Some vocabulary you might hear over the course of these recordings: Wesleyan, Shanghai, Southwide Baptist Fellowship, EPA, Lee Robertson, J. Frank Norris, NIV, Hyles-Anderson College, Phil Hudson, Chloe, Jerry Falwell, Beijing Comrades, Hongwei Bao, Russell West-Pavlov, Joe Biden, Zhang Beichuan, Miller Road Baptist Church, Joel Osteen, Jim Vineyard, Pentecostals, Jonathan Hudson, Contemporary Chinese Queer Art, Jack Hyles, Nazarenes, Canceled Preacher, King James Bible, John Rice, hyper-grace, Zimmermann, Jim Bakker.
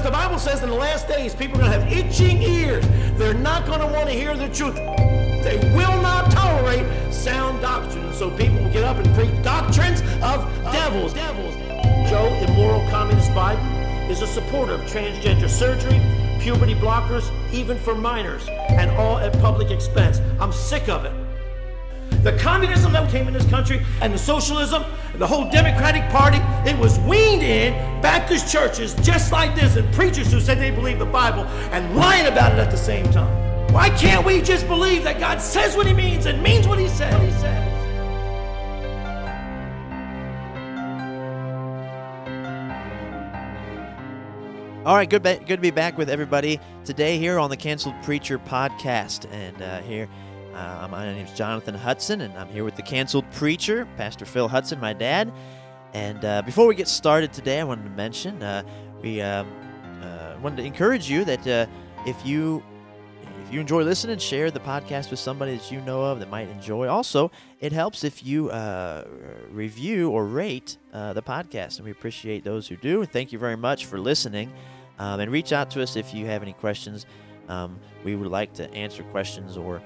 Because the Bible says in the last days, people are going to have itching ears. They're not going to want to hear the truth. They will not tolerate sound doctrine. So people will get up and preach doctrines of devils. Joe, immoral communist Biden, is a supporter of transgender surgery, puberty blockers, even for minors, and all at public expense. I'm sick of it. The communism that came in this country and the socialism and the whole Democratic Party, it was weaned in Baptist churches just like this and preachers who said they believe the Bible and lying about it at the same time. Why can't we just believe that God says what he means and means what he says? All right, good to be back with everybody today here on the Canceled Preacher podcast. And my name is Jonathan Hudson, and I'm here with the Canceled Preacher, Pastor Phil Hudson, my dad. And before we get started today, I wanted to mention, we wanted to encourage you that if you enjoy listening, share the podcast with somebody that you know of that might enjoy. Also, it helps if you review or rate the podcast, and we appreciate those who do. Thank you very much for listening, and reach out to us if you have any questions. We would like to answer questions or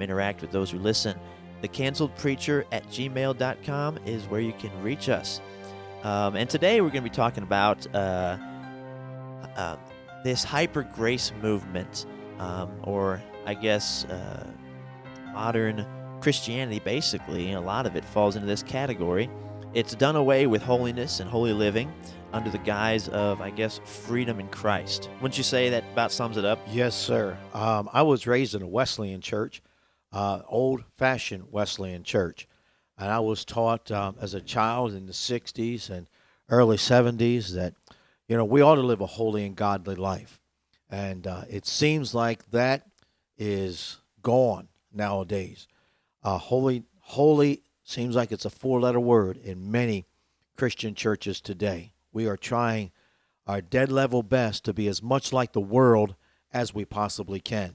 interact with those who listen. thecanceledpreacher@gmail.com is where you can reach us. And today we're going to be talking about this hyper-grace movement. Or I guess modern Christianity, basically, and a lot of it falls into this category. It's done away with holiness and holy living under the guise of, I guess, freedom in Christ. Wouldn't you say that about sums it up? Yes, sir. I was raised in a Wesleyan church, old-fashioned Wesleyan church, and I was taught as a child in the 60s and early 70s that, you know, we ought to live a holy and godly life. And it seems like that is gone nowadays. Holy seems like it's a four-letter word in many Christian churches today. We are trying our dead-level best to be as much like the world as we possibly can.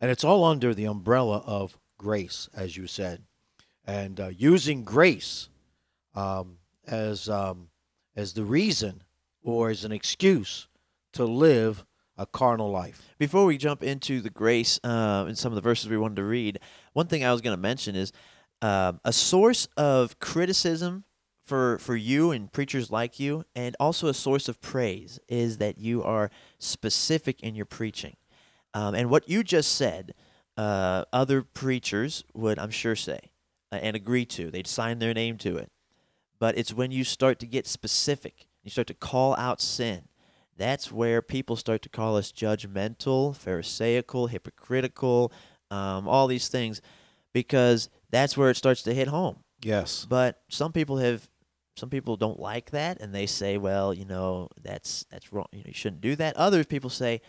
And it's all under the umbrella of grace, as you said. And using grace as the reason or as an excuse to live a carnal life. Before we jump into the grace and some of the verses we wanted to read, one thing I was going to mention is a source of criticism for you and preachers like you, and also a source of praise, is that you are specific in your preaching. And what you just said, other preachers would, I'm sure, say and agree to. They'd sign their name to it. But it's when you start to get specific, you start to call out sin, that's where people start to call us judgmental, pharisaical, hypocritical, all these things, because that's where it starts to hit home. Yes. But some people don't like that, and they say, well, you know, that's wrong. You know, you shouldn't do that. Other people say,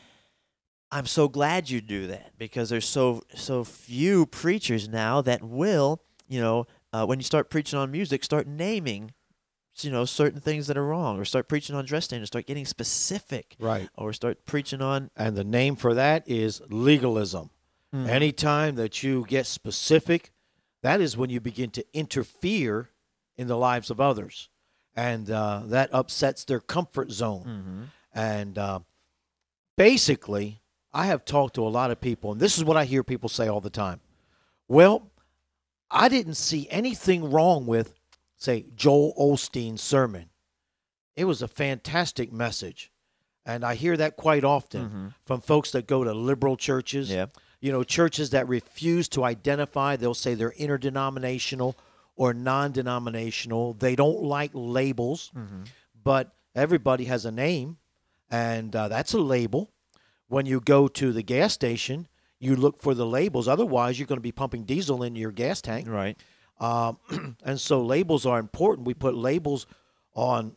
I'm so glad you do that, because there's so few preachers now that will, you know, when you start preaching on music, start naming, you know, certain things that are wrong, or start preaching on dress standards, start getting specific, right? Or start preaching on, and the name for that is legalism. Anytime that you get specific, that is when you begin to interfere in the lives of others, and that upsets their comfort zone. And basically, I have talked to a lot of people, and this is what I hear people say all the time: well, I didn't see anything wrong with, say, Joel Osteen's sermon. It was a fantastic message. And I hear that quite often from folks that go to liberal churches, you know, churches that refuse to identify. They'll say they're interdenominational or non-denominational. They don't like labels, but everybody has a name, and that's a label. When you go to the gas station, you look for the labels. Otherwise, you're going to be pumping diesel into your gas tank. Right. And so labels are important. We put labels on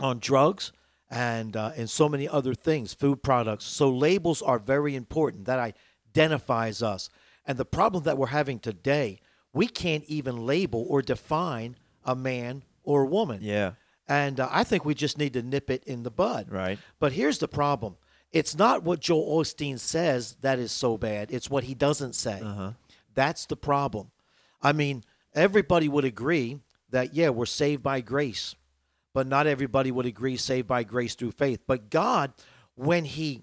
on drugs and so many other things, food products. So labels are very important. That identifies us. And the problem that we're having today, we can't even label or define a man or a woman. Yeah. And I think we just need to nip it in the bud. Right. But here's the problem. It's not what Joel Osteen says that is so bad. It's what he doesn't say. That's the problem. I mean, everybody would agree that, yeah, we're saved by grace. but not everybody would agree, saved by grace through faith. But God, when he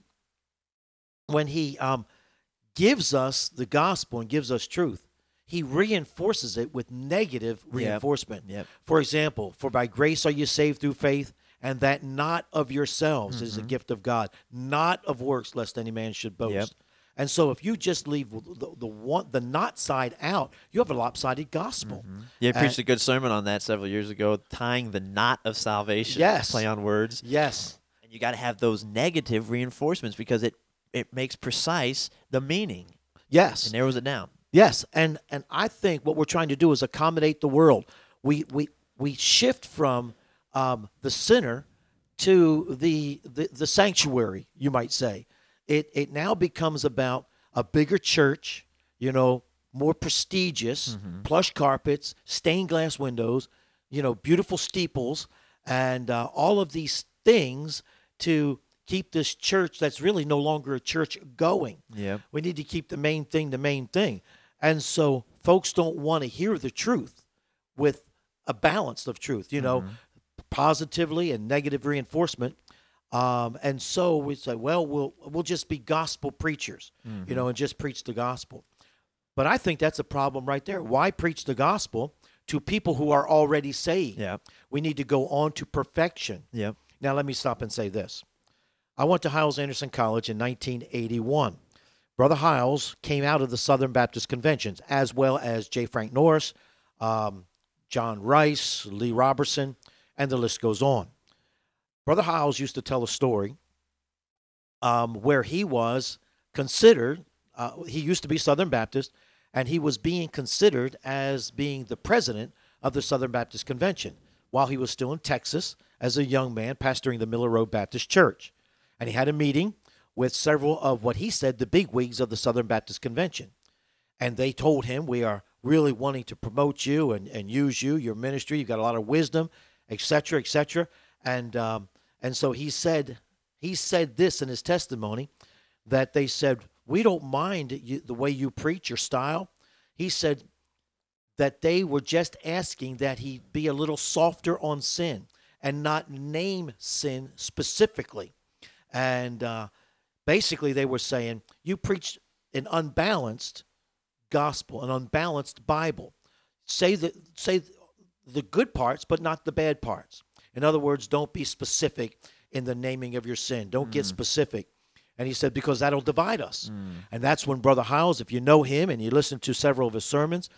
gives us the gospel and gives us truth, he reinforces it with negative reinforcement. Yep. Yep. For example, for by grace are you saved through faith, and that not of yourselves, mm-hmm, is a gift of God, not of works, lest any man should boast. Yep. And so if you just leave the not side out, you have a lopsided gospel. Mm-hmm. Yeah, I preached a good sermon on that several years ago, tying the knot of salvation. Yes. Play on words. Yes. And you got to have those negative reinforcements because it makes precise the meaning. Yes. And narrows it down. Yes. And I think what we're trying to do is accommodate the world. We shift from the sinner to the sanctuary, you might say. It now becomes about a bigger church, you know, more prestigious, mm-hmm, plush carpets, stained glass windows, you know, beautiful steeples, and all of these things to keep this church that's really no longer a church going. Yeah, we need to keep the main thing the main thing. And so folks don't want to hear the truth with a balance of truth, you know, mm-hmm, positively and negative reinforcement. And so we say, well, we'll just be gospel preachers, mm-hmm, you know, and just preach the gospel. But I think that's a problem right there. Why preach the gospel to people who are already saved? Yeah. We need to go on to perfection. Yeah. Now, let me stop and say this. I went to Hyles-Anderson College in 1981. Brother Hyles came out of the Southern Baptist Conventions, as well as J. Frank Norris, John Rice, Lee Robertson, and the list goes on. Brother Hyles used to tell a story where he was considered, he used to be Southern Baptist, and he was being considered as being the president of the Southern Baptist Convention while he was still in Texas as a young man pastoring the Miller Road Baptist Church. And he had a meeting with several of what he said the bigwigs of the Southern Baptist Convention. And they told him, we are really wanting to promote you and use you, your ministry. You've got a lot of wisdom, et cetera, et cetera. And so he said this in his testimony, that they said, we don't mind the way you preach, your style. He said that they were just asking that he be a little softer on sin and not name sin specifically. And basically they were saying, you preach an unbalanced gospel, an unbalanced Bible. Say the good parts, but not the bad parts. In other words, don't be specific in the naming of your sin. Don't get specific. And he said, because that'll divide us. Mm. And that's when Brother Hyles, if you know him and you listen to several of his sermons,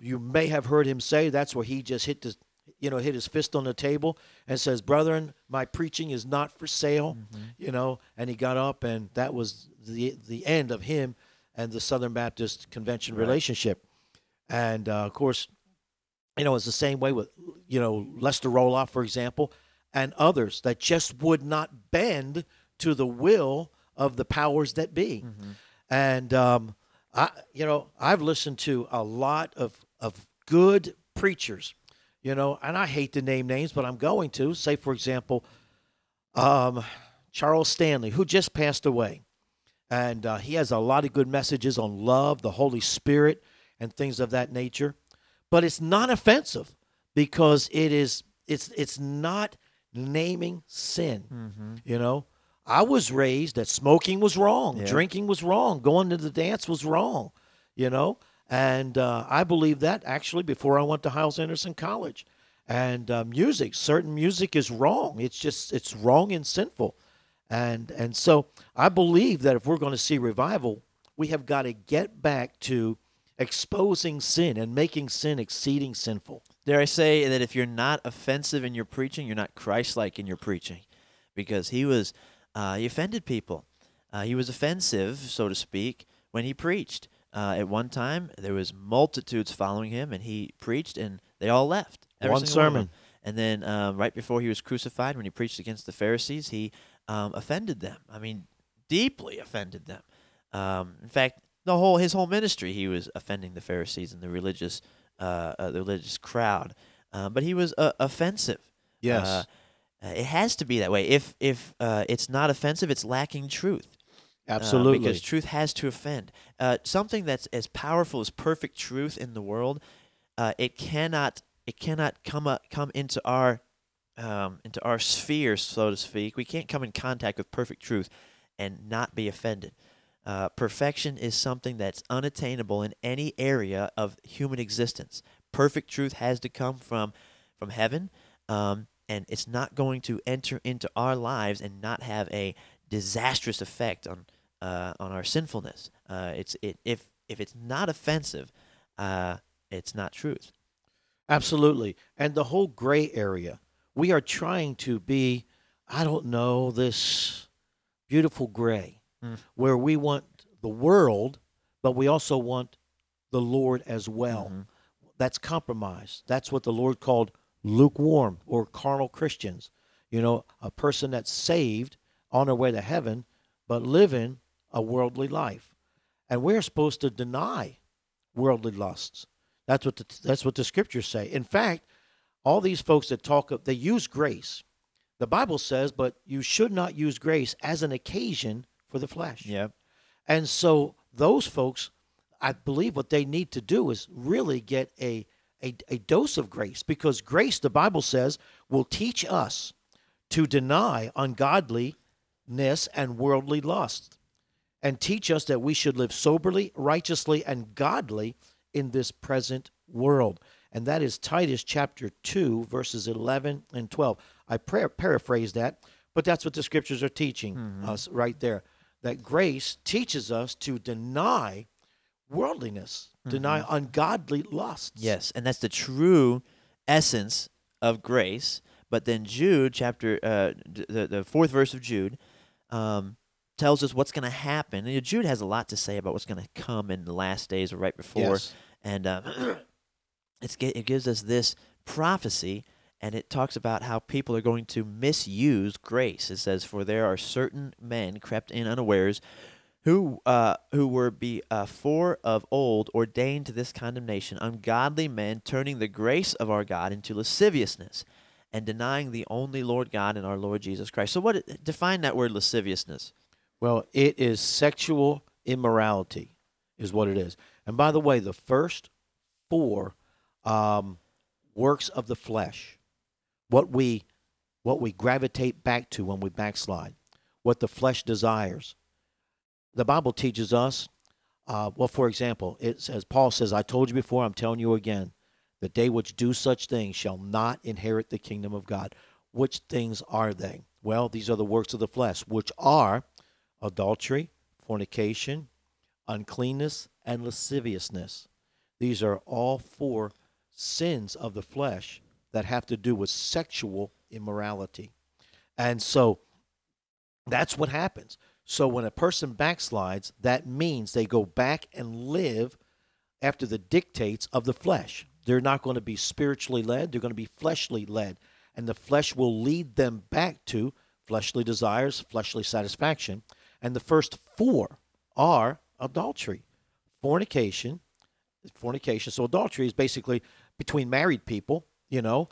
you may have heard him say, that's where he just hit his fist on the table and says, brethren, my preaching is not for sale, mm-hmm, you know. And he got up, and that was the end of him and the Southern Baptist Convention relationship. And, of course, you know, it's the same way with, you know, Lester Roloff, for example, and others that just would not bend to the will of the powers that be. Mm-hmm. And, I've listened to a lot of good preachers, you know, and I hate to name names, but I'm going to. Say, for example, Charles Stanley, who just passed away. And he has a lot of good messages on love, the Holy Spirit, and things of that nature. But it's not offensive because it's not naming sin. Mm-hmm. You know, I was raised that smoking was wrong, drinking was wrong, going to the dance was wrong, you know. And I believed that actually before I went to Hyles-Anderson College. And certain music is wrong. It's wrong and sinful. And so I believe that if we're going to see revival, we have got to get back to exposing sin and making sin exceeding sinful. Dare I say that if you're not offensive in your preaching, you're not Christ-like in your preaching, because he offended people. He was offensive, so to speak, when he preached. At one time, there was multitudes following him, and he preached, and they all left. One sermon. And then right before he was crucified, when he preached against the Pharisees, he offended them. I mean, deeply offended them. In fact, his whole ministry, he was offending the Pharisees and the religious crowd, but he was offensive. Yes, it has to be that way. If it's not offensive, it's lacking truth. Absolutely, because truth has to offend. Something that's as powerful as perfect truth in the world, it cannot come into our into our sphere, so to speak, we can't come in contact with perfect truth and not be offended. Perfection is something that's unattainable in any area of human existence. Perfect truth has to come from heaven, and it's not going to enter into our lives and not have a disastrous effect on our sinfulness. If it's not offensive, it's not truth. Absolutely. And the whole gray area, we are trying to be, I don't know, this beautiful gray, where we want the world, but we also want the Lord as well. That's compromise. That's what the Lord called lukewarm or carnal Christians. You know, a person that's saved on their way to heaven, but living a worldly life. And we're supposed to deny worldly lusts. That's what the scriptures say. In fact, all these folks that they use grace. The Bible says, but you should not use grace as an occasion for the flesh. Yeah. And so those folks, I believe what they need to do is really get a dose of grace, because grace, the Bible says, will teach us to deny ungodliness and worldly lust, and teach us that we should live soberly, righteously, and godly in this present world. And that is Titus chapter 2, verses 11 and 12. I paraphrase that, but that's what the scriptures are teaching us right there, that grace teaches us to deny worldliness, deny ungodly lusts. Yes, and that's the true essence of grace. But then Jude, chapter the fourth verse of Jude, tells us what's going to happen. And Jude has a lot to say about what's going to come in the last days or right before. Yes. And it gives us this prophecy, and it talks about how people are going to misuse grace. It says, "For there are certain men crept in unawares, who were before of old ordained to this condemnation, ungodly men turning the grace of our God into lasciviousness, and denying the only Lord God and our Lord Jesus Christ." So what define that word lasciviousness? Well, it is sexual immorality is what it is. And by the way, the first four works of the flesh, what we gravitate back to when we backslide, what the flesh desires. The Bible teaches us, well, for example, it says, Paul says, "I told you before, I'm telling you again, that they which do such things shall not inherit the kingdom of God." Which things are they? Well, these are the works of the flesh, which are adultery, fornication, uncleanness, and lasciviousness. These are all four sins of the flesh that have to do with sexual immorality. And so that's what happens. So when a person backslides, that means they go back and live after the dictates of the flesh. They're not going to be spiritually led. They're going to be fleshly led. And the flesh will lead them back to fleshly desires, fleshly satisfaction. And the first four are adultery, fornication. So adultery is basically between married people, you know.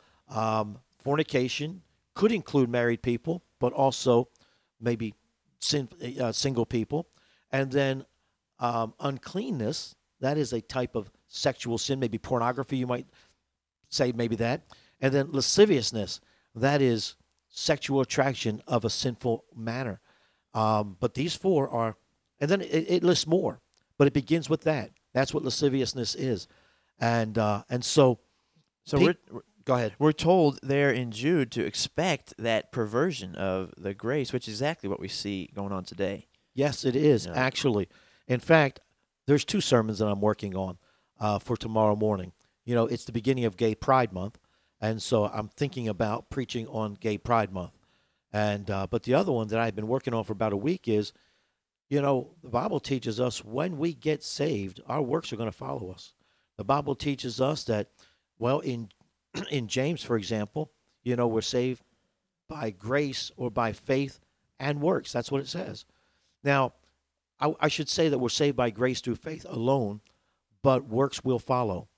Fornication could include married people, but also maybe single people. And then uncleanness, that is a type of sexual sin, maybe pornography, you might say, maybe that. And then lasciviousness, that is sexual attraction of a sinful manner. But these four are, and then it lists more, but it begins with that. That's what lasciviousness is. And so go ahead. We're told there in Jude to expect that perversion of the grace, which is exactly what we see going on today. Yes, it is, actually. In fact, there's two sermons that I'm working on for tomorrow morning. You know, it's the beginning of Gay Pride Month, and so I'm thinking about preaching on Gay Pride Month. And but the other one that I've been working on for about a week is, you know, the Bible teaches us when we get saved, our works are going to follow us. The Bible teaches us that, well, in James, for example, you know, we're saved by grace or by faith and works. That's what it says. Now, I should say that we're saved by grace through faith alone, but works will follow.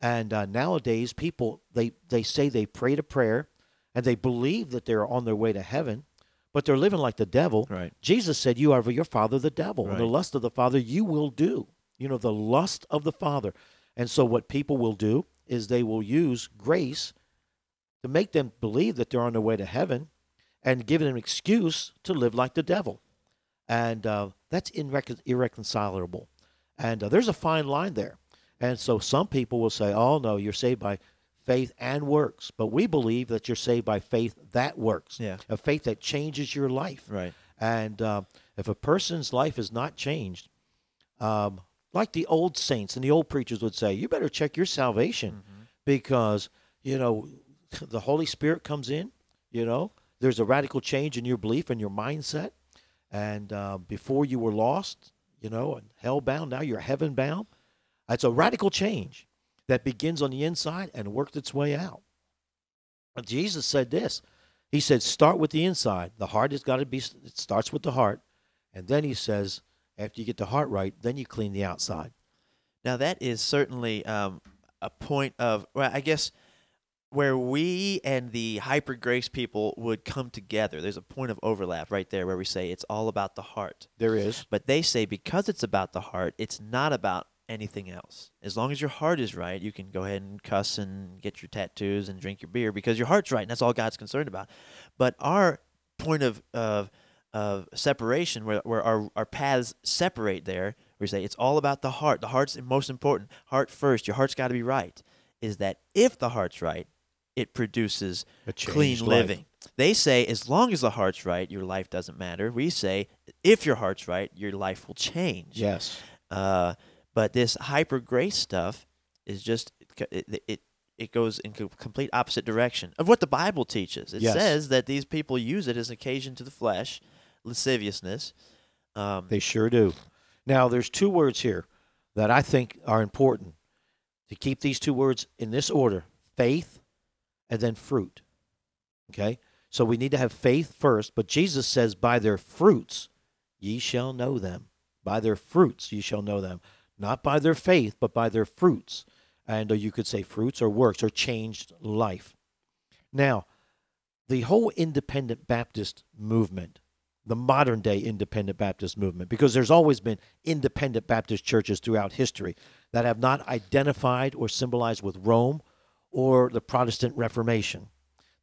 And nowadays, people, they say they prayed a prayer, and they believe that they're on their way to heaven, but they're living like the devil. Right. Jesus said, "You are of your father, the devil, and the lust of the father you will do." You know, the lust of the father. And so what people will do is they will use grace to make them believe that they're on their way to heaven and give them an excuse to live like the devil. And that's irreconcilable. And there's a fine line there. And so some people will say, oh, no, you're saved by faith and works. But we believe that you're saved by faith that works, a faith that changes your life. Right. And if a person's life is not changed, like the old saints and the old preachers would say, you better check your salvation because, you know, the Holy Spirit comes in, you know, there's a radical change in your belief and your mindset. And before you were lost, you know, and hell-bound, now you're heaven-bound. It's a radical change that begins on the inside and worked its way out. But Jesus said this. He said, start with the inside. The heart has got to be, it starts with the heart. And then he says, after you get the heart right, then you clean the outside. Now that is certainly a point of, well, I guess, where we and the hyper grace people would come together. There's a point of overlap right there where we say it's all about the heart. There is. But they say because it's about the heart, it's not about anything else. As long as your heart is right, you can go ahead and cuss and get your tattoos and drink your beer because your heart's right, and that's all God's concerned about. But our point of separation, where our paths separate there, we say it's all about the heart. The heart's most important. Heart first. Your heart's got to be right. Is that if the heart's right, it produces clean living. They say as long as the heart's right, your life doesn't matter. We say if your heart's right, your life will change. Yes. But this hyper grace stuff is just it goes in complete opposite direction of what the Bible teaches. It says that these people use it as occasion to the flesh, lasciviousness. They sure do. Now, there's two words here that I think are important. To keep these two words in this order, faith and then fruit, okay? So we need to have faith first, but Jesus says, by their fruits ye shall know them. By their fruits ye shall know them. Not by their faith, but by their fruits. And you could say fruits or works or changed life. Now, the whole independent Baptist movement, the modern-day independent Baptist movement, because there's always been independent Baptist churches throughout history that have not identified or symbolized with Rome or the Protestant Reformation.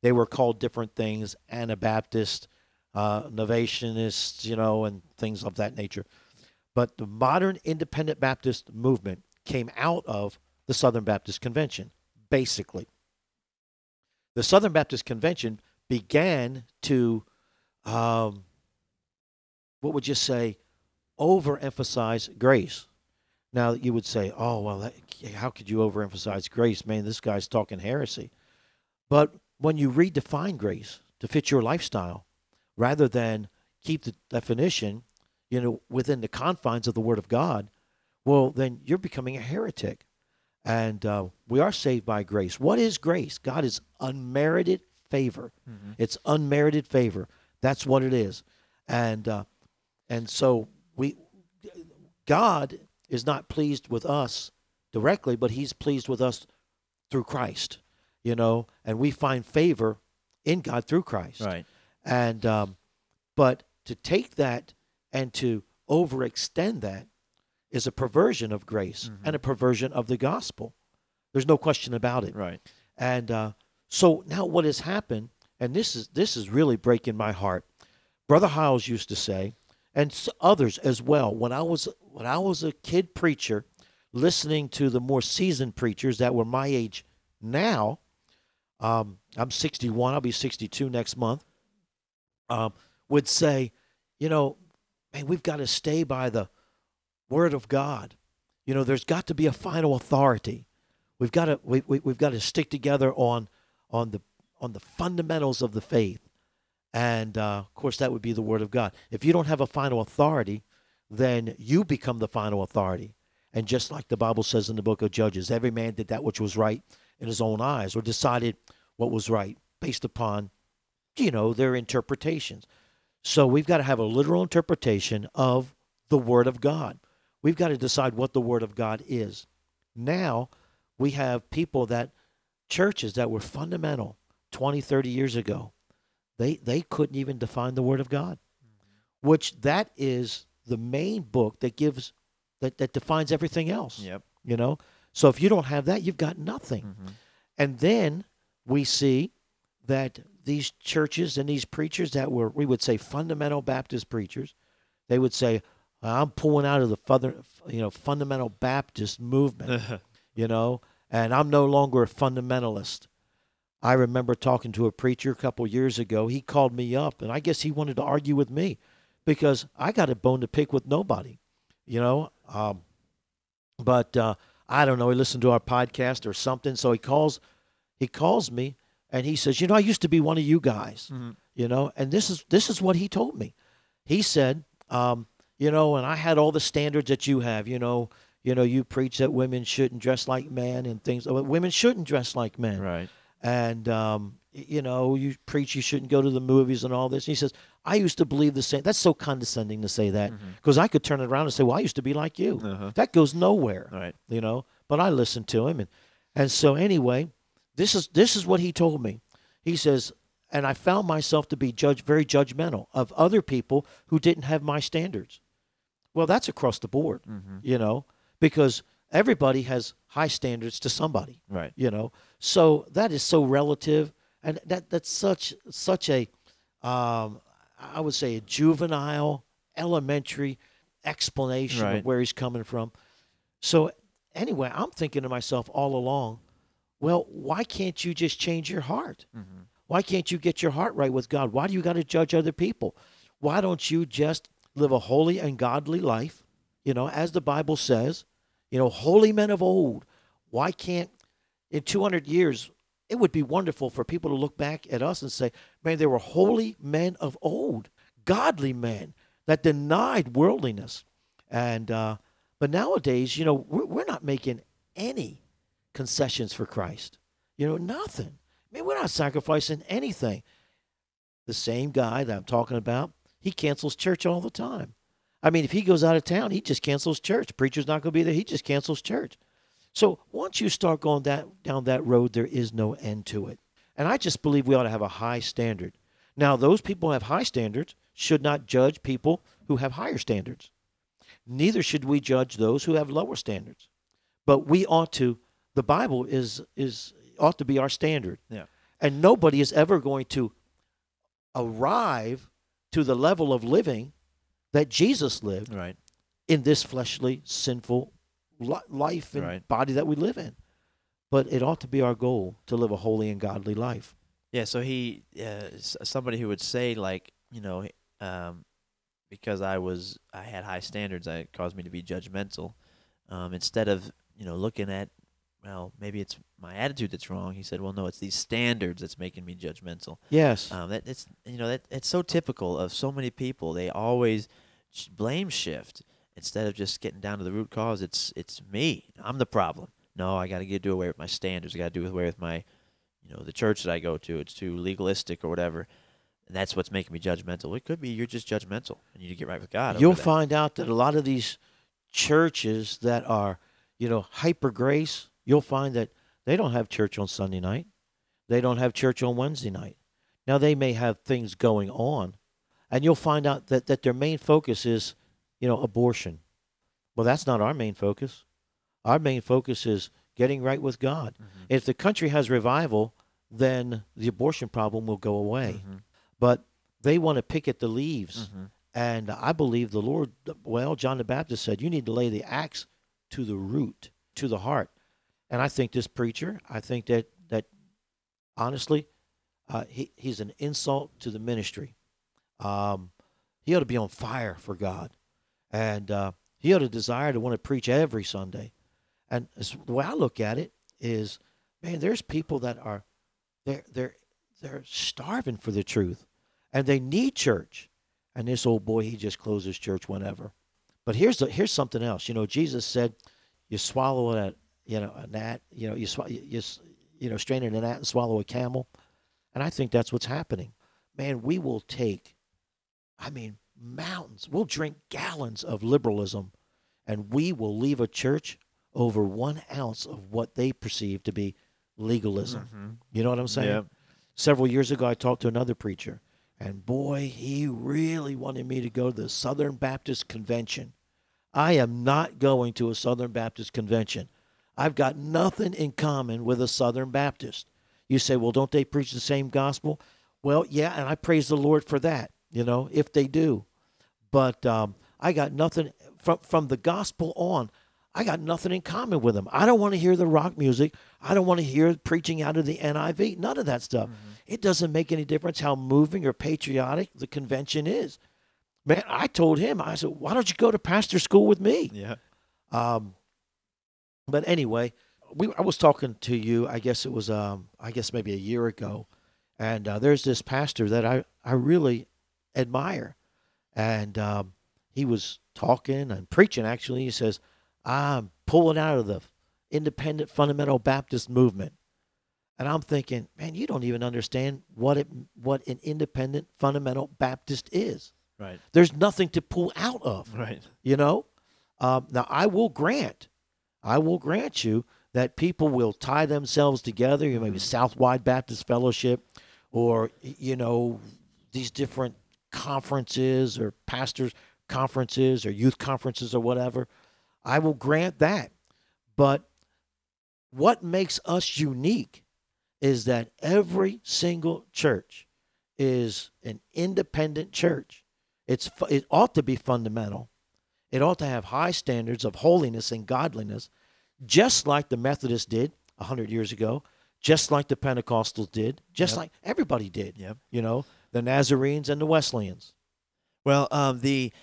They were called different things, Anabaptist, Novationists, you know, and things of that nature. But the modern independent Baptist movement came out of the Southern Baptist Convention, basically. The Southern Baptist Convention began to... what would you say, overemphasize grace. Now, you would say, oh, well, how could you overemphasize grace? Man, this guy's talking heresy. But when you redefine grace to fit your lifestyle, rather than keep the definition, you know, within the confines of the Word of God, well, then you're becoming a heretic. And we are saved by grace. What is grace? God is unmerited favor. It's unmerited favor. That's what it is. And so God is not pleased with us directly, but he's pleased with us through Christ, you know, and we find favor in God through Christ. Right. And, but to take that and to overextend that is a perversion of grace and a perversion of the gospel. There's no question about it. Right. And so now what has happened, and this is really breaking my heart. Brother Hyles used to say, and others as well, when I was a kid preacher, listening to the more seasoned preachers that were my age now, I'm 61, I'll be 62 next month, would say, you know, man, we've got to stay by the Word of God. You know, there's got to be a final authority. We've got to stick together on the fundamentals of the faith. And, of course, that would be the Word of God. If you don't have a final authority, then you become the final authority. And just like the Bible says in the book of Judges, every man did that which was right in his own eyes, or decided what was right based upon, you know, their interpretations. So we've got to have a literal interpretation of the Word of God. We've got to decide what the Word of God is. Now we have people that, churches that were fundamental 20, 30 years ago, They couldn't even define the Word of God, which that is the main book that gives that defines everything else. Yep. You know, so if you don't have that, you've got nothing. And then we see that these churches and these preachers that were, we would say, fundamental Baptist preachers, they would say, I'm pulling out of the, fundamental Baptist movement, and I'm no longer a fundamentalist. I remember talking to a preacher a couple years ago. He called me up, and I guess he wanted to argue with me because I got a bone to pick with nobody, But I don't know. He listened to our podcast or something, so he calls me, and he says, I used to be one of you guys, And this is what he told me. He said, and I had all the standards that you have, you preach that women shouldn't dress like men and things. Women shouldn't dress like men, right? And you preach you shouldn't go to the movies and all this. And he says, I used to believe the same. That's so condescending to say that, because I could turn it around and say, well, I used to be like you. That goes nowhere, right? But I listened to him, and so anyway, this is what he told me. He says, and I found myself to be very judgmental of other people who didn't have my standards. Well, that's across the board, because everybody has high standards to somebody, right? So that is so relative, and that's such a, I would say, a juvenile, elementary explanation of where he's coming from. So anyway, I'm thinking to myself all along, well, why can't you just change your heart? Why can't you get your heart right with God? Why do you got to judge other people? Why don't you just live a holy and godly life? As the Bible says, holy men of old. Why can't, in 200 years, it would be wonderful for people to look back at us and say, man, there were holy men of old, godly men that denied worldliness. And but nowadays, we're not making any concessions for Christ. Nothing. I mean, we're not sacrificing anything. The same guy that I'm talking about, he cancels church all the time. I mean, if he goes out of town, he just cancels church. Preacher's not going to be there. He just cancels church. So once you start going down that road, there is no end to it. And I just believe we ought to have a high standard. Now, those people who have high standards should not judge people who have higher standards. Neither should we judge those who have lower standards. But we ought to, the Bible ought to be our standard. Yeah. And nobody is ever going to arrive to the level of living that Jesus lived in this fleshly, sinful life and body that we live in. But it ought to be our goal to live a holy and godly life. Yeah, so he, somebody who would say, like, because I had high standards, it caused me to be judgmental. Instead of, looking at, well, maybe it's my attitude that's wrong. He said, well, no, it's these standards that's making me judgmental. Yes. It's so typical of so many people. They always blame shift instead of just getting down to the root cause. It's me. I'm the problem. No, I got to do away with my standards. I got to do away with my, the church that I go to. It's too legalistic or whatever. And that's what's making me judgmental. Well, it could be you're just judgmental and you need to get right with God. You'll find out that a lot of these churches that are, hyper grace, you'll find that they don't have church on Sunday night. They don't have church on Wednesday night. Now, they may have things going on, and you'll find out that their main focus is, abortion. Well, that's not our main focus. Our main focus is getting right with God. Mm-hmm. If the country has revival, then the abortion problem will go away. Mm-hmm. But they want to pick at the leaves. Mm-hmm. And I believe the Lord, John the Baptist said, you need to lay the axe to the root, to the heart. And I think this preacher, that honestly, he's an insult to the ministry. He ought to be on fire for God. And he ought to desire to want to preach every Sunday. And the way I look at it is, man, there's people that are, they're starving for the truth. And they need church. And this old boy, he just closes church whenever. But here's something else. Jesus said, you swallow it. A gnat, you strain a gnat and swallow a camel. And I think that's what's happening. Man, we will take, mountains. We'll drink gallons of liberalism, and we will leave a church over 1 ounce of what they perceive to be legalism. Mm-hmm. You know what I'm saying? Yep. Several years ago, I talked to another preacher, and boy, he really wanted me to go to the Southern Baptist Convention. I am not going to a Southern Baptist Convention. I've got nothing in common with a Southern Baptist. You say, well, don't they preach the same gospel? Well, yeah, and I praise the Lord for that, you know, if they do. But I got nothing from the gospel on. I got nothing in common with them. I don't want to hear the rock music. I don't want to hear preaching out of the NIV, none of that stuff. Mm-hmm. It doesn't make any difference how moving or patriotic the convention is. Man, I told him, I said, why don't you go to pastor school with me? Yeah. But anyway, I was talking to you, I guess it was, I guess maybe a year ago, and there's this pastor that I really admire. And he was talking and preaching, actually. He says, I'm pulling out of the independent fundamental Baptist movement. And I'm thinking, man, you don't even understand what an independent fundamental Baptist is. Right. There's nothing to pull out of. Right. You know? Now, I will grant you that people will tie themselves together, you know, maybe Southwide Baptist Fellowship or, you know, these different conferences or pastors' conferences or youth conferences or whatever. I will grant that. But what makes us unique is that every single church is an independent church. It ought to be fundamental. It ought to have high standards of holiness and godliness, just like the Methodists did 100 years ago, just like the Pentecostals did, just like everybody did, you know, the Nazarenes and the Wesleyans. Well, the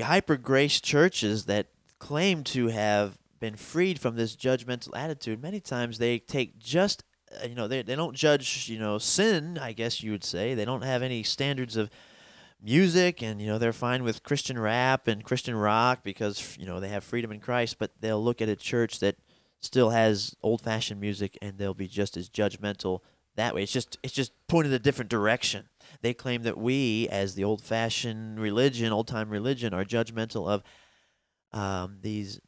hyper-grace churches that claim to have been freed from this judgmental attitude, many times they take just, you know, they don't judge, you know, sin, I guess you would say. They don't have any standards of music, and, you know, they're fine with Christian rap and Christian rock because, you know, they have freedom in Christ, but they'll look at a church that still has old-fashioned music and they'll be just as judgmental that way. It's just pointed a different direction. They claim that we, as the old-fashioned religion, old-time religion, are judgmental of these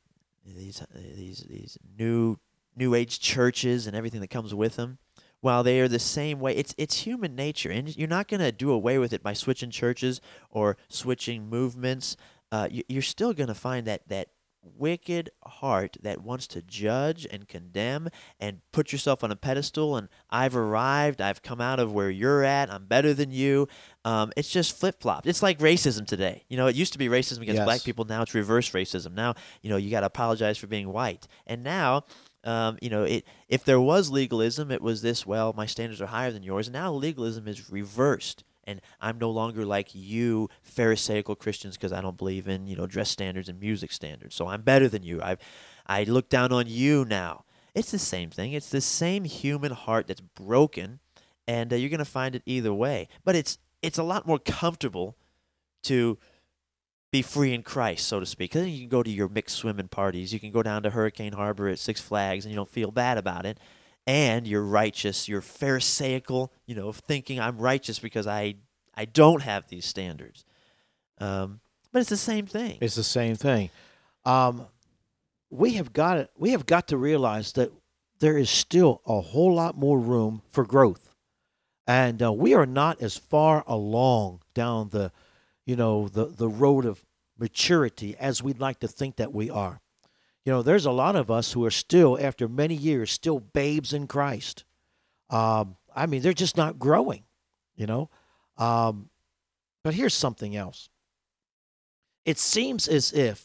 new age churches and everything that comes with them. While they are the same way, it's human nature, and you're not going to do away with it by switching churches or switching movements. You're still going to find that wicked heart that wants to judge and condemn and put yourself on a pedestal. And I've arrived. I've come out of where you're at. I'm better than you. It's just flip-flopped. It's like racism today. You know, it used to be racism against black people. Now it's reverse racism. Now, you know, you got to apologize for being white. And now, you know, if there was legalism, it was this, well, my standards are higher than yours. And now legalism is reversed. And I'm no longer like you Pharisaical Christians because I don't believe in, you know, dress standards and music standards. So I'm better than you. I look down on you now. It's the same thing. It's the same human heart that's broken, and you're going to find it either way. But it's a lot more comfortable to be free in Christ, so to speak. Because then you can go to your mixed swimming parties. You can go down to Hurricane Harbor at Six Flags, and you don't feel bad about it. And you're righteous. You're Pharisaical, you know, thinking I'm righteous because I don't have these standards. But it's the same thing. It's the same thing. We have got to realize that there is still a whole lot more room for growth. And we are not as far along down the, you know, the road of maturity as we'd like to think that we are. You know, there's a lot of us who are still, after many years, still babes in Christ. I mean, they're just not growing, you know. But here's something else. It seems as if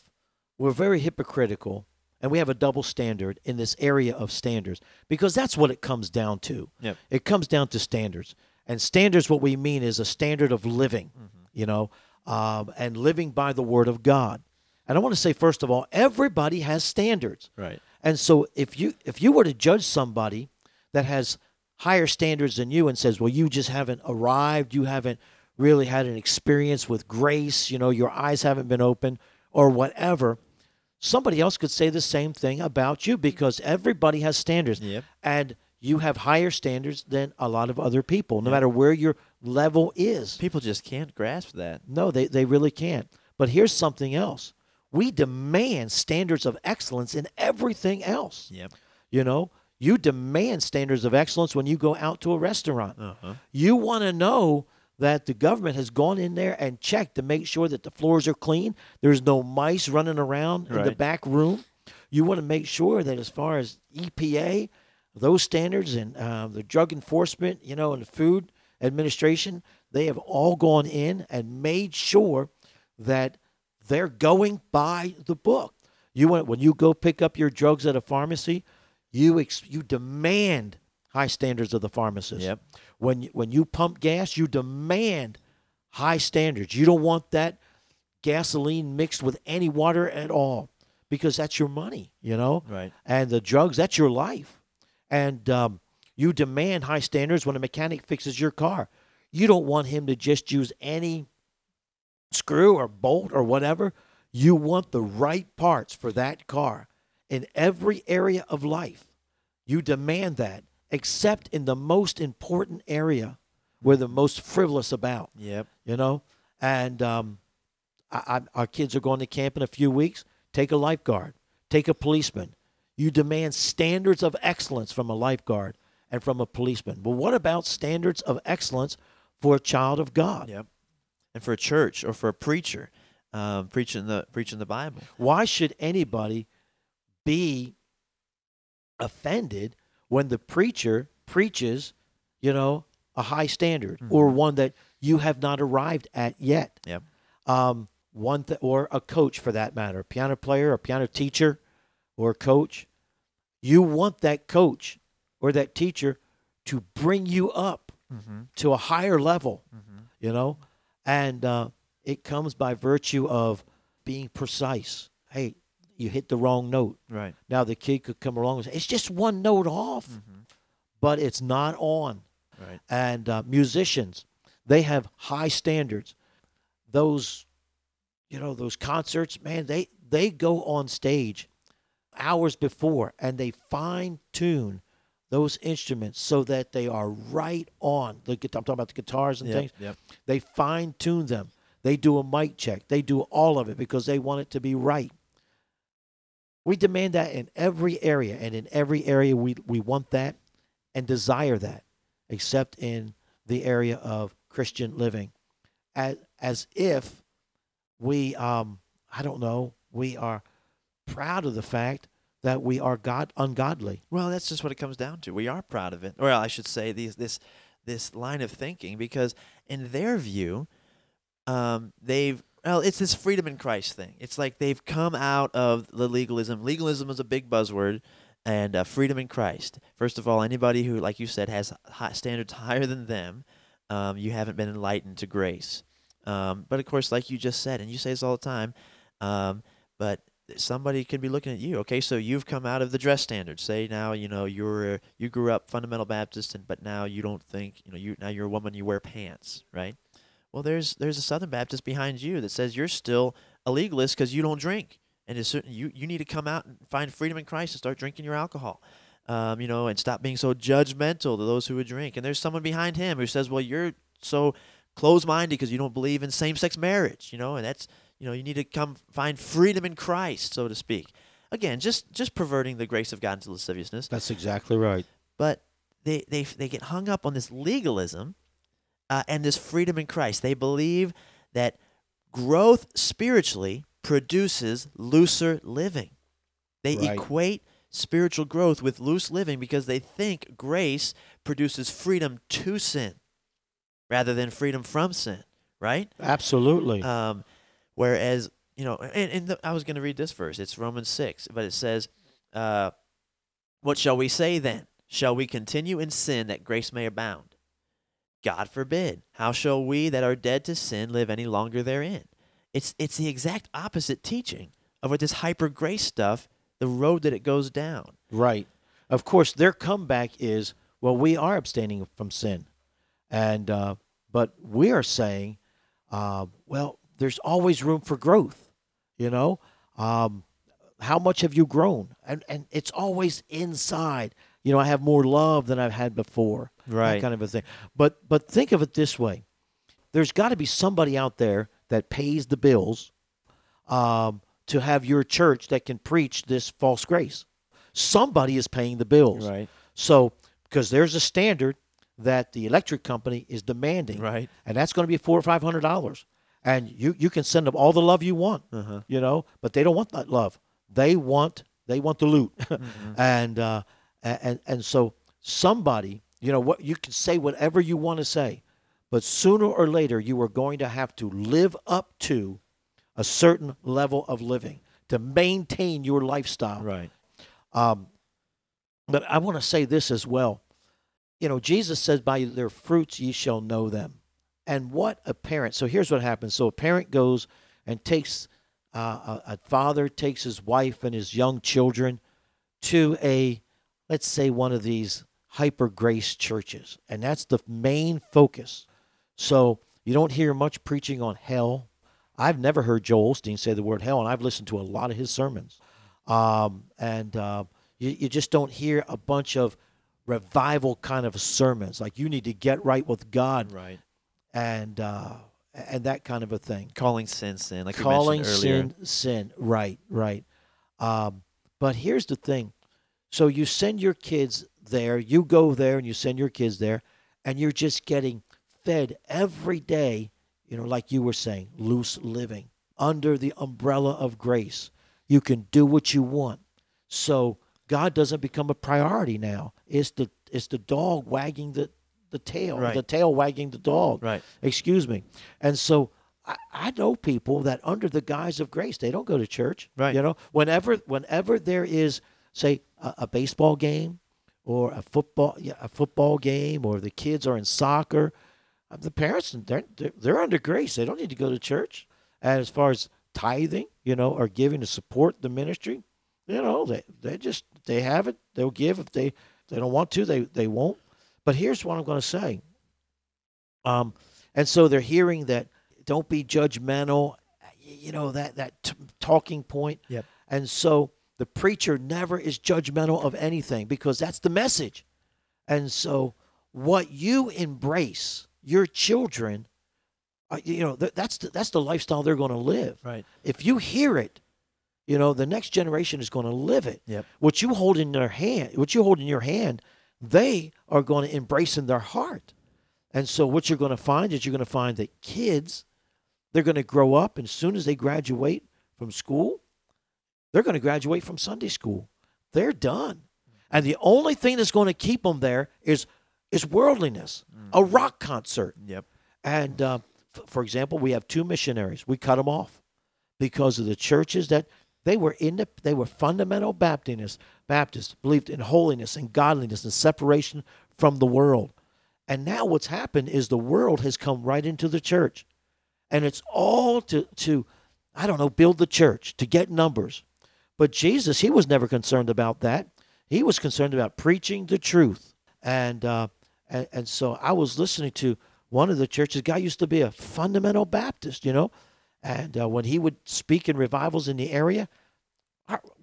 we're very hypocritical and we have a double standard in this area of standards, because that's what it comes down to. Yep. It comes down to standards. And standards, what we mean is a standard of living, you know, and living by the Word of God. And I want to say, first of all, everybody has standards. Right. And so if you were to judge somebody that has higher standards than you and says, well, you just haven't arrived, you haven't really had an experience with grace, you know, your eyes haven't been open or whatever, somebody else could say the same thing about you, because everybody has standards. Yep. And you have higher standards than a lot of other people, no matter where your level is. People just can't grasp that. No, they really can't. But here's something else. We demand standards of excellence in everything else. Yep. You know, you demand standards of excellence when you go out to a restaurant. Uh-huh. You want to know that the government has gone in there and checked to make sure that the floors are clean. There's no mice running around in the back room. You want to make sure that as far as EPA, those standards and the drug enforcement, you know, and the food administration, they have all gone in and made sure that they're going by the book. You want, when you go pick up your drugs at a pharmacy, you demand high standards of the pharmacist. Yep. When you pump gas, you demand high standards. You don't want that gasoline mixed with any water at all, because that's your money, you know? Right. And the drugs, that's your life. And you demand high standards when a mechanic fixes your car. You don't want him to just use any screw or bolt or whatever. You want the right parts for that car. In every area of life, you demand that, except in the most important area where the most frivolous about. Yep. You know? And our kids are going to camp in a few weeks. Take a lifeguard. Take a policeman. You demand standards of excellence from a lifeguard and from a policeman. But what about standards of excellence for a child of God? Yep. And for a church or for a preacher preaching the Bible? Why should anybody be offended when the preacher preaches, you know, a high standard, mm-hmm. or one that you have not arrived at yet? Yep. Or a coach, for that matter, a piano player, a piano teacher, or coach. You want that coach or that teacher to bring you up mm-hmm. to a higher level, mm-hmm. you know, and it comes by virtue of being precise. Hey, you hit the wrong note. Right. Now the kid could come along and say, it's just one note off, mm-hmm. but it's not on. Right. And musicians, they have high standards. Those, you know, those concerts, man, they go on stage hours before, and they fine-tune those instruments so that they are right on. I'm talking about the guitars and things. Yep. They fine-tune them. They do a mic check. They do all of it because they want it to be right. We demand that in every area, and in every area we want that and desire that, except in the area of Christian living. As if we, we are proud of the fact that we are ungodly. Well, that's just what it comes down to. We are proud of it. Well, I should say this line of thinking, because in their view, it's this freedom in Christ thing. It's like they've come out of the legalism. Legalism is a big buzzword, and freedom in Christ. First of all, anybody who, like you said, has high standards higher than them, you haven't been enlightened to grace. But of course, like you just said, and you say this all the time, but somebody could be looking at you. Okay, so you've come out of the dress standards. Say now, you know, you grew up fundamental Baptist, and but now you don't think, you know, you're a woman, you wear pants, right? Well, there's a Southern Baptist behind you that says you're still a legalist because you don't drink, and it's certain, you need to come out and find freedom in Christ and start drinking your alcohol, you know, and stop being so judgmental to those who would drink. And there's someone behind him who says, well, you're so closed-minded because you don't believe in same-sex marriage, you know, and that's, you know, you need to come find freedom in Christ, so to speak. Again, just perverting the grace of God into lasciviousness. That's exactly right. But they get hung up on this legalism and this freedom in Christ. They believe that growth spiritually produces looser living. They right. equate spiritual growth with loose living because they think grace produces freedom to sin rather than freedom from sin, right? Absolutely. Whereas, you know, and I was going to read this verse. It's Romans 6, but it says, what shall we say then? Shall we continue in sin that grace may abound? God forbid. How shall we that are dead to sin live any longer therein? It's the exact opposite teaching of what this hyper-grace stuff, the road that it goes down. Right. Of course, their comeback is, well, we are abstaining from sin. And but we are saying, well, there's always room for growth, you know. How much have you grown? And it's always inside. You know, I have more love than I've had before. Right. That kind of a thing. But think of it this way. There's got to be somebody out there that pays the bills to have your church that can preach this false grace. Somebody is paying the bills. Right. So, because there's a standard that the electric company is demanding. Right. And that's going to be $400 or $500. And you can send them all the love you want, uh-huh. you know, but they don't want that love. They want the loot. Mm-hmm. And And so somebody, you know, what you can say whatever you want to say, but sooner or later you are going to have to live up to a certain level of living to maintain your lifestyle. Right. But I want to say this as well. You know, Jesus says, by their fruits ye shall know them. And what a parent. So here's what happens. So a parent goes and takes, a father takes his wife and his young children to a, let's say, one of these hyper grace churches. And that's the main focus. So you don't hear much preaching on hell. I've never heard Joel Osteen say the word hell, and I've listened to a lot of his sermons. You just don't hear a bunch of revival kind of sermons, like you need to get right with God, right, and that kind of a thing. Calling sin, sin, like calling you mentioned earlier. Sin, sin, right, right. But here's the thing: so you send your kids there, you go there, and you send your kids there, and you're just getting fed every day. You know, like you were saying, loose living under the umbrella of grace. You can do what you want. So God doesn't become a priority now. It's the dog wagging the tail, right. The tail wagging the dog. Right. Excuse me. And so I know people that under the guise of grace, they don't go to church. Right. You know, whenever there is, say, a baseball game or a football game, or the kids are in soccer, the parents, they're under grace. They don't need to go to church. And as far as tithing, you know, or giving to support the ministry, you know, they have it. They'll give. If they don't want to, they won't. But here's what I'm going to say. And so they're hearing that, don't be judgmental, you know, that talking point. Yep. And so the preacher never is judgmental of anything, because that's the message. And so what you embrace, your children, you know, that's the lifestyle they're going to live. Right. If you hear it, you know, the next generation is going to live it. Yep. What you hold in your hand, they are going to embrace in their heart. And so what you're going to find is that kids, they're going to grow up, and as soon as they graduate from school, they're going to graduate from Sunday school. They're done. And the only thing that's going to keep them there is worldliness, a rock concert. Yep. And for example, we have two missionaries. We cut them off because of the churches that they were fundamental Baptists. Baptists believed in holiness and godliness and separation from the world. And now what's happened is the world has come right into the church, and it's all to I don't know, build the church, to get numbers. But Jesus, he was never concerned about that. He was concerned about preaching the truth. And so I was listening to one of the churches. The guy used to be a fundamental Baptist, you know, and when he would speak in revivals in the area,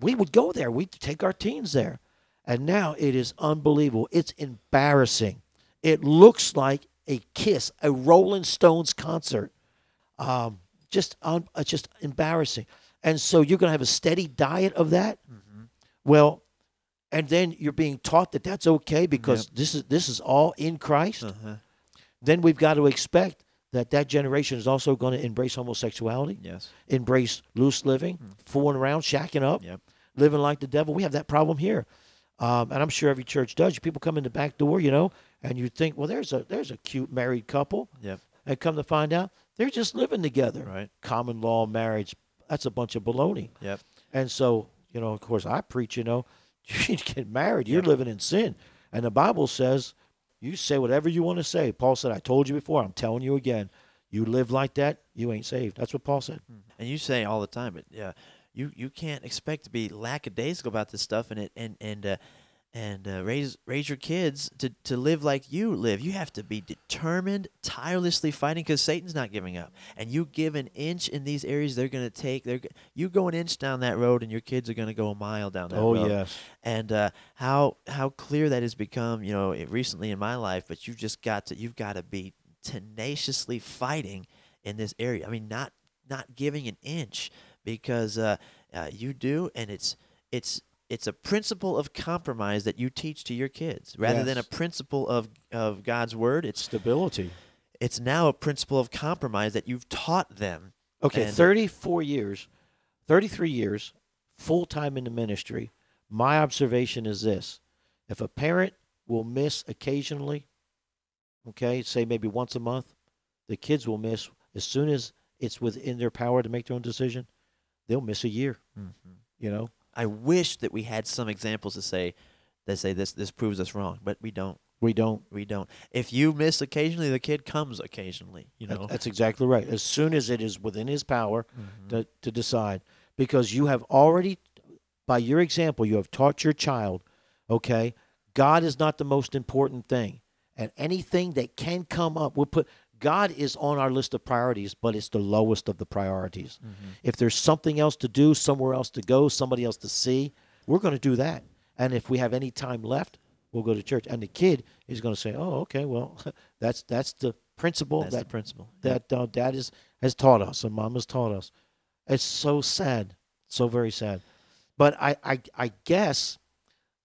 we would go there. We'd take our teens there. And now it is unbelievable. It's embarrassing. It looks like a Kiss, a Rolling Stones concert. Just embarrassing. And so you're going to have a steady diet of that. Mm-hmm. Well, and then you're being taught that that's okay because yep. this is all in Christ. Uh-huh. Then we've got to expect that generation is also going to embrace homosexuality, yes, embrace loose living, fooling around, shacking up, yep, living like the devil. We have that problem here, and I'm sure every church does. People come in the back door, you know, and you think, well, there's a cute married couple, yep, and come to find out they're just living together. Right. Common law marriage, that's a bunch of baloney. Yep. And so, you know, of course, I preach, you know, you get married, you're living in sin. And the Bible says, you say whatever you want to say. Paul said, I told you before, I'm telling you again. You live like that, you ain't saved. That's what Paul said. And you say all the time, but yeah, you can't expect to be lackadaisical about this stuff and raise your kids to live like you live. You have to be determined, tirelessly fighting, because Satan's not giving up. And you give an inch in these areas, they're going to take. You go an inch down that road, and your kids are going to go a mile down that road. Oh yes. And how clear that has become, you know, recently in my life. But you've got to be tenaciously fighting in this area. I mean, not giving an inch, because you do, and it's a principle of compromise that you teach to your kids rather yes. than a principle of God's word. It's stability. It's now a principle of compromise that you've taught them. Okay, 33 years, full-time in the ministry. My observation is this, If a parent will miss occasionally, okay, say maybe once a month, the kids will miss as soon as it's within their power to make their own decision. They'll miss a year, you know. I wish that we had some examples to say that say this proves us wrong, but we don't. We don't. If you miss occasionally, the kid comes occasionally. You know, that's exactly right. As soon as it is within his power to decide, because you have already, by your example, you have taught your child, okay, God is not the most important thing, and anything that can come up, we'll put. God is on our list of priorities, but it's the lowest of the priorities. If there's something else to do, somewhere else to go, somebody else to see, we're going to do that. And if we have any time left, we'll go to church. And the kid is going to say, oh, okay, well, that's the principle that Dad has taught us and Mom has taught us. It's so sad, so very sad. But I guess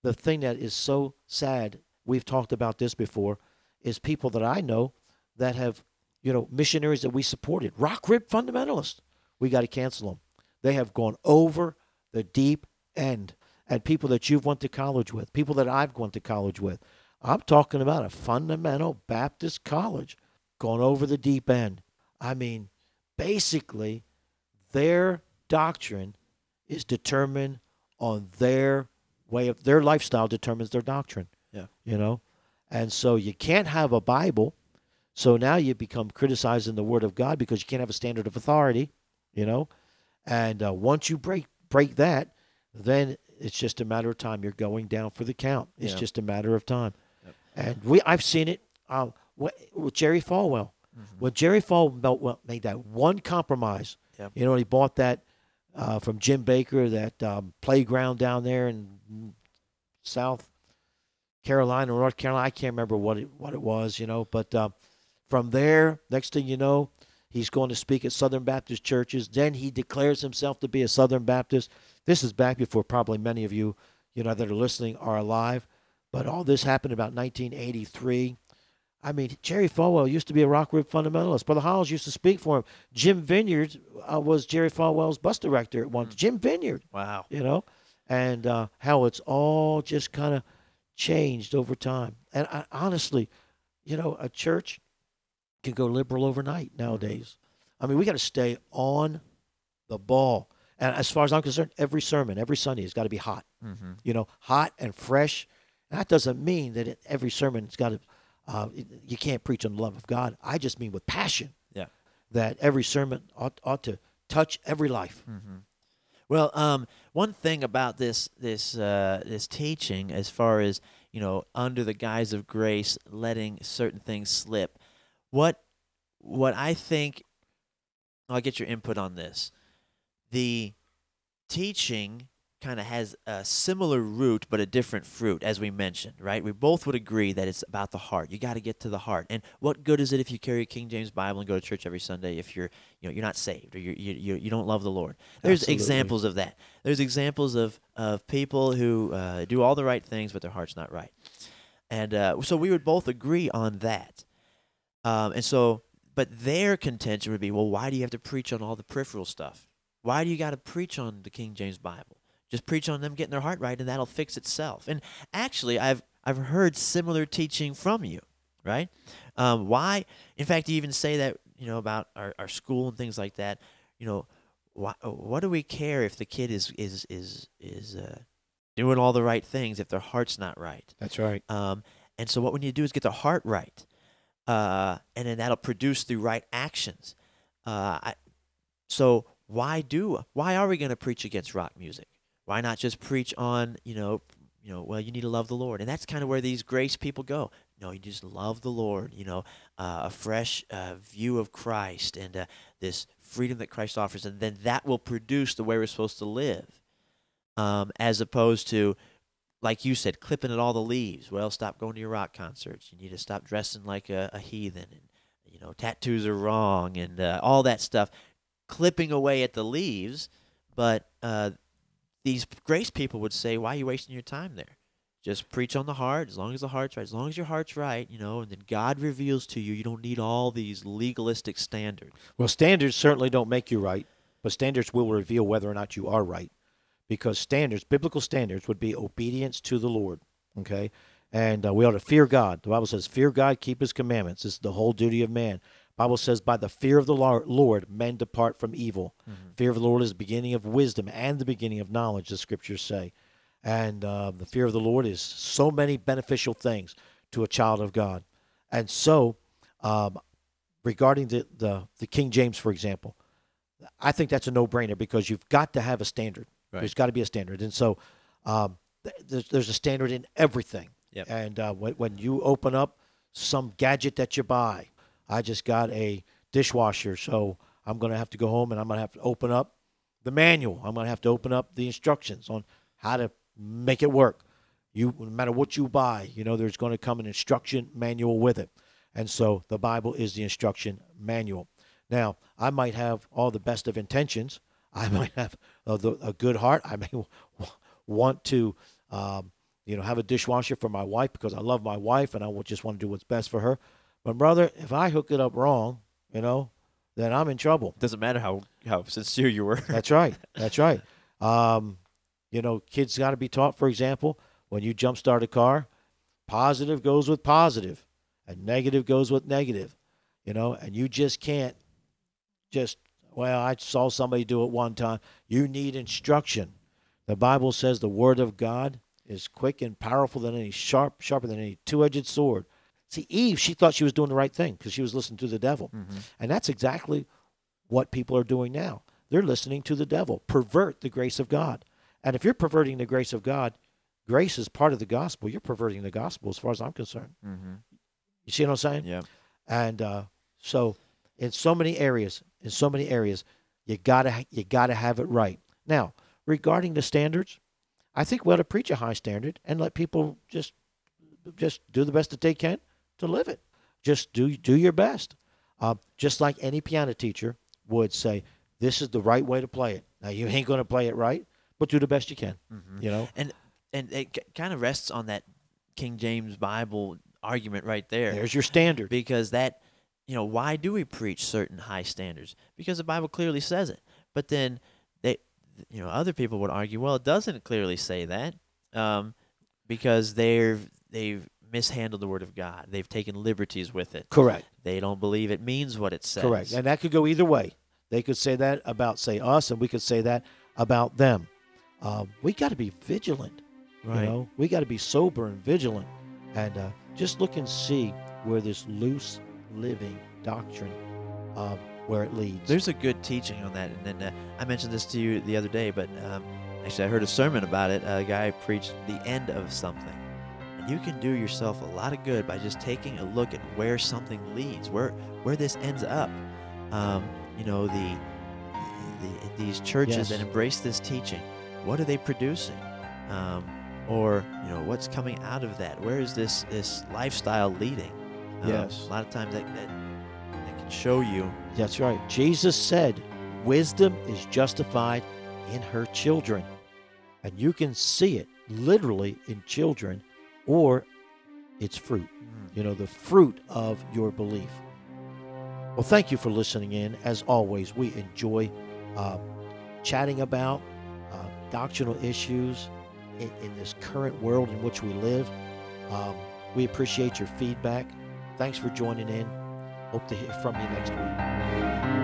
the thing that is so sad, we've talked about this before, is people that I know that have, you know, missionaries that we supported, rock rib fundamentalists. We got to cancel them. They have gone over the deep end. And people that you've went to college with, people that I've gone to college with. I'm talking about a fundamental Baptist college gone over the deep end. I mean, basically, their doctrine is determined on their way of, their lifestyle determines their doctrine. Yeah. You know? And so you can't have a Bible. So now you become criticizing the Word of God because you can't have a standard of authority, you know. And once you break that, then it's just a matter of time. You're going down for the count. It's just a matter of time. Yep. And I've seen it with Jerry Falwell. When Jerry Falwell made that one compromise, you know, he bought that from Jim Bakker, that playground down there in South Carolina or North Carolina. I can't remember what it was, you know, but from there, next thing you know, he's going to speak at Southern Baptist churches. Then he declares himself to be a Southern Baptist. This is back before probably many of you, you know, that are listening are alive. But all this happened about 1983. I mean, Jerry Falwell used to be a rock rib fundamentalist. Brother Hyles used to speak for him. Jim Vineyard was Jerry Falwell's bus director at once. Jim Vineyard. Wow. You know, and how it's all just kind of changed over time. And I, honestly, you know, a church can go liberal overnight nowadays. I mean, we got to stay on the ball. And as far as I'm concerned, every sermon, every Sunday has got to be hot, you know, hot and fresh. And that doesn't mean that every sermon's got to, you can't preach on the love of God. I just mean with passion. Yeah. That every sermon ought to touch every life. Well, one thing about this teaching, as far as, you know, under the guise of grace, letting certain things slip, what I think, I'll get your input on this. The teaching kind of has a similar root but a different fruit, as we mentioned, right? We both would agree that it's about the heart. You got to get to the heart. And what good is it if you carry a King James Bible and go to church every Sunday if you're not saved or you don't love the Lord? There's examples of that. There's examples of people who do all the right things but their heart's not right. And so we would both agree on that. And so, but their contention would be, well, why do you have to preach on all the peripheral stuff? Why do you got to preach on the King James Bible? Just preach on them getting their heart right, and that'll fix itself. And actually, I've heard similar teaching from you, right? Why? In fact, you even say that, you know, about our school and things like that. You know, what do we care if the kid is doing all the right things if their heart's not right? That's right. And so what we need to do is get their heart right, and then that'll produce the right actions. So. Why are we going to preach against rock music? Why not just preach on, you know, well, you need to love the Lord. And that's kind of where these grace people go. No, you just love the Lord, you know, a fresh view of Christ and this freedom that Christ offers. And then that will produce the way we're supposed to live, as opposed to, like you said, clipping at all the leaves. Well, stop going to your rock concerts. You need to stop dressing like a heathen. And, you know, tattoos are wrong and all that stuff. Clipping away at the leaves, but these grace people would say, why are you wasting your time there? Just preach on the heart, as long as the heart's right, as long as your heart's right, you know, and then God reveals to you, you don't need all these legalistic standards. Well, standards certainly don't make you right, but standards will reveal whether or not you are right, because standards, biblical standards, would be obedience to the Lord. Okay? And we ought to fear God. The Bible says, fear God, keep his commandments. This is the whole duty of man. The Bible says, by the fear of the Lord, men depart from evil. Mm-hmm. Fear of the Lord is the beginning of wisdom and the beginning of knowledge, the scriptures say. And the fear of the Lord is so many beneficial things to a child of God. And so, regarding the King James, for example, I think that's a no-brainer because you've got to have a standard. Right. There's got to be a standard. And so there's a standard in everything. Yep. And when you open up some gadget that you buy, I just got a dishwasher, so I'm going to have to go home and I'm going to have to open up the manual. I'm going to have to open up the instructions on how to make it work. No matter what you buy, you know, there's going to come an instruction manual with it. And so the Bible is the instruction manual. Now, I might have all the best of intentions. I might have a good heart. I may want to, you know, have a dishwasher for my wife because I love my wife and I just want to do what's best for her. But, brother, if I hook it up wrong, you know, then I'm in trouble. Doesn't matter how sincere you were. That's right. That's right. You know, kids got to be taught, for example, when you jumpstart a car, positive goes with positive and negative goes with negative, you know, and you just can't just, well, I saw somebody do it one time. You need instruction. The Bible says the word of God is quick and powerful than any sharper than any two-edged sword. See, Eve, she thought she was doing the right thing because she was listening to the devil. Mm-hmm. And that's exactly what people are doing now. They're listening to the devil, pervert the grace of God. And if you're perverting the grace of God, grace is part of the gospel. You're perverting the gospel as far as I'm concerned. Mm-hmm. You see what I'm saying? Yeah. And so in so many areas, you gotta have it right. Now, regarding the standards, I think we ought to preach a high standard and let people just do the best that they can to live it. Just do your best. Just like any piano teacher would say, this is the right way to play it. Now, you ain't going to play it right, but do the best you can, mm-hmm. you know? And it kind of rests on that King James Bible argument right there. There's your standard. Because that, you know, why do we preach certain high standards? Because the Bible clearly says it. But then, you know, other people would argue, well, it doesn't clearly say that because they've mishandled the Word of God. They've taken liberties with it. Correct. They don't believe it means what it says. Correct. And that could go either way. They could say that about, say, us, and we could say that about them. We got to be vigilant. Right. You know, we got to be sober and vigilant, and just look and see where this loose living doctrine, where it leads. There's a good teaching on that, and then I mentioned this to you the other day, but actually I heard a sermon about it. A guy preached the end of something, and you can do yourself a lot of good by just taking a look at where something leads, where this ends up. You know, these churches yes. that embrace this teaching, what are they producing? Or, you know, what's coming out of that? Where is this lifestyle leading? Yes. A lot of times that can show you. That's right. Jesus said, wisdom is justified in her children. And you can see it literally in children or its fruit. Mm. You know, the fruit of your belief. Well, thank you for listening in. As always, we enjoy chatting about doctrinal issues in this current world in which we live. We appreciate your feedback. Thanks for joining in. Hope to hear from you next week.